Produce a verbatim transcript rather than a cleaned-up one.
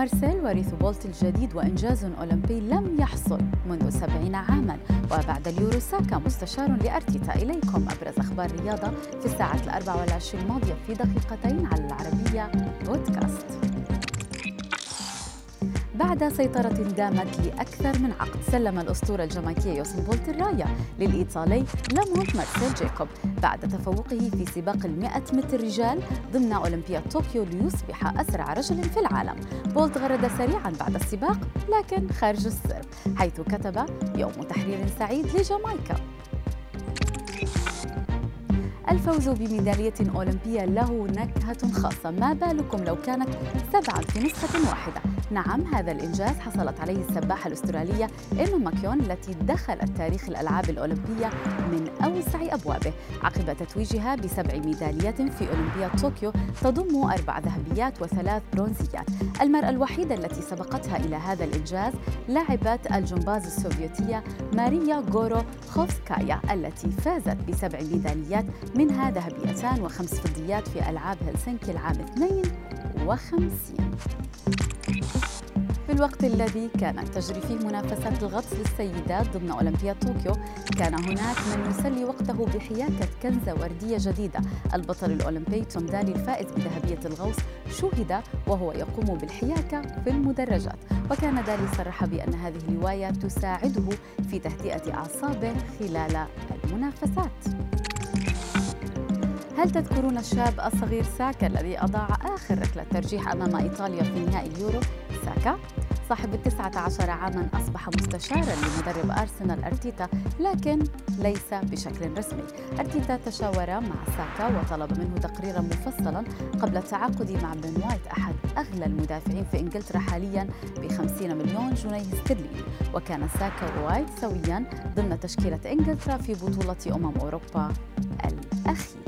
مارسيل ورث بولت الجديد وإنجاز أولمبي لم يحصل منذ سبعين عاما. وبعد اليورو ساكا مستشار لأرتيتا. إليكم أبرز أخبار الرياضة في الساعة الأربع والعشرين الماضية في دقيقتين على العربية بودكاست. بعد سيطرة دامت لأكثر من عقد، سلم الأسطورة الجامايكية يوسين بولت الراية للإيطالي لموت مارسيل جاكوب بعد تفوقه في سباق المئة متر رجال ضمن أولمبياد طوكيو ليصبح أسرع رجل في العالم. بولت غرد سريعا بعد السباق لكن خارج السرب، حيث كتب يوم تحرير سعيد لجامايكا. الفوز بميدالية أولمبية له نكهة خاصة، ما بالكم لو كانت سبعا في نسخة واحدة؟ نعم، هذا الإنجاز حصلت عليه السباحة الأسترالية إيمون ماكيون التي دخلت تاريخ الألعاب الأولمبية من أوسع أبوابه عقب تتويجها بسبع ميداليات في أولمبياد طوكيو تضم أربع ذهبيات وثلاث برونزيات. المرأة الوحيدة التي سبقتها إلى هذا الإنجاز لاعبة الجمباز السوفيتية ماريا غوروخوفسكايا التي فازت بسبع ميداليات منها ذهبيتان وخمس فضيات في ألعاب هلسنكي العام اثنين وخمسين. في الوقت الذي كانت تجري فيه منافسات الغطس للسيدات ضمن أولمبياد طوكيو، كان هناك من يسلي وقته بحياكة كنزة وردية جديدة. البطل الأولمبي توم دالي الفائز بذهبية الغوص شوهد وهو يقوم بالحياكة في المدرجات، وكان دالي صرح بأن هذه الهواية تساعده في تهدئة أعصابه خلال المنافسات. هل تذكرون الشاب الصغير ساكا الذي أضاع آخر ركلة ترجيح أمام إيطاليا في نهائي اليورو؟ ساكا صاحب التسعة عشر عاماً أصبح مستشاراً لمدرب أرسنال أرتيتا لكن ليس بشكل رسمي. أرتيتا تشاور مع ساكا وطلب منه تقريراً مفصلاً قبل التعاقد مع بن وايت أحد أغلى المدافعين في إنجلترا حالياً بخمسين مليون جنيه استرليني. وكان ساكا ووايت سوياً ضمن تشكيلة إنجلترا في بطولة أمم أوروبا الأخيرة.